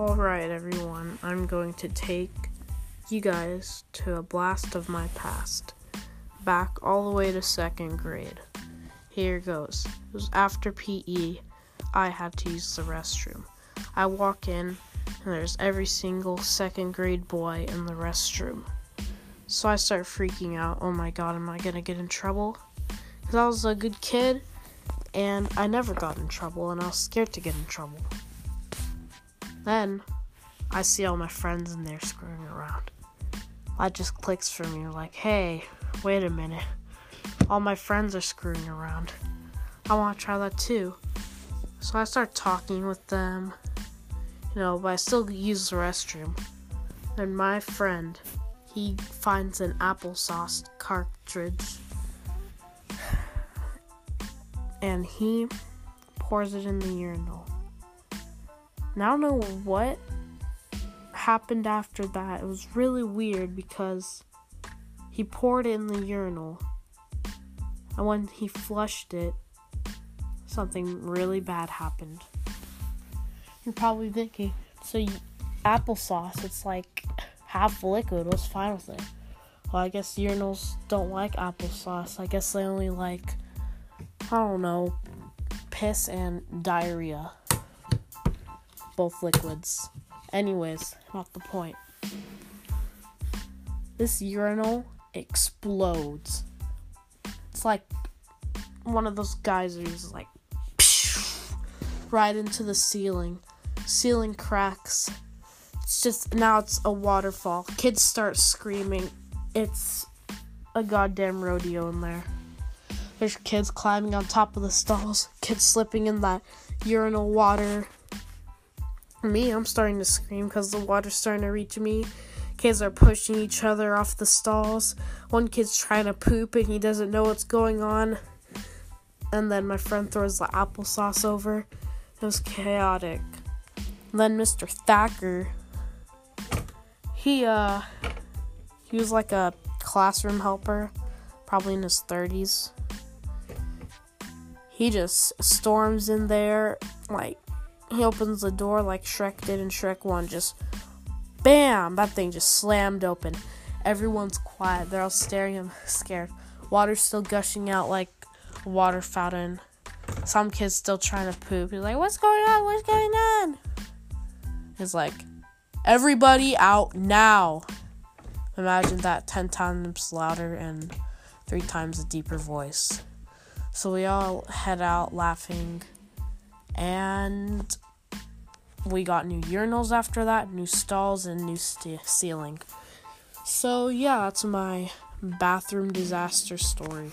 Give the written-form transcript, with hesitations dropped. Alright everyone, I'm going to take you guys to a blast of my past, back all the way to 2nd grade. Here goes. It was after PE, I had to use the restroom. I walk in, and there's every single 2nd grade boy in the restroom. So I start freaking out, oh my god, am I gonna get in trouble? Because I was a good kid, and I never got in trouble, and I was scared to get in trouble. Then, I see all my friends in there screwing around. That just clicks for me, like, hey, wait a minute. All my friends are screwing around. I want to try that too. So I start talking with them, but I still use the restroom. And my friend, he finds an applesauce cartridge, and he pours it in the urinal. And I don't know what happened after that. It was really weird because he poured it in the urinal. And when he flushed it, something really bad happened. You're probably thinking, applesauce, it's like half liquid. What's fine with it? Well, I guess urinals don't like applesauce. I guess they only like, piss and diarrhea. Both liquids. Anyways, not the point. This urinal explodes. It's like one of those geysers, like right into the ceiling. Ceiling cracks. It's just now it's a waterfall. Kids start screaming. It's a goddamn rodeo in there. There's kids climbing on top of the stalls. Kids slipping in that urinal water. Me, I'm starting to scream because the water's starting to reach me. Kids are pushing each other off the stalls. One kid's trying to poop and he doesn't know what's going on. And then my friend throws the applesauce over. It was chaotic. Then Mr. Thacker, he was like a classroom helper, probably in his 30s. He just storms in there like, he opens the door like Shrek did in Shrek 1. Just, bam! That thing just slammed open. Everyone's quiet. They're all staring at him, scared. Water's still gushing out like a water fountain. Some kid's still trying to poop. He's like, what's going on? What's going on? He's like, everybody out now! Imagine that 10 times louder and 3 times a deeper voice. So we all head out laughing. And we got new urinals after that, new stalls, and new ceiling. So yeah, that's my bathroom disaster story.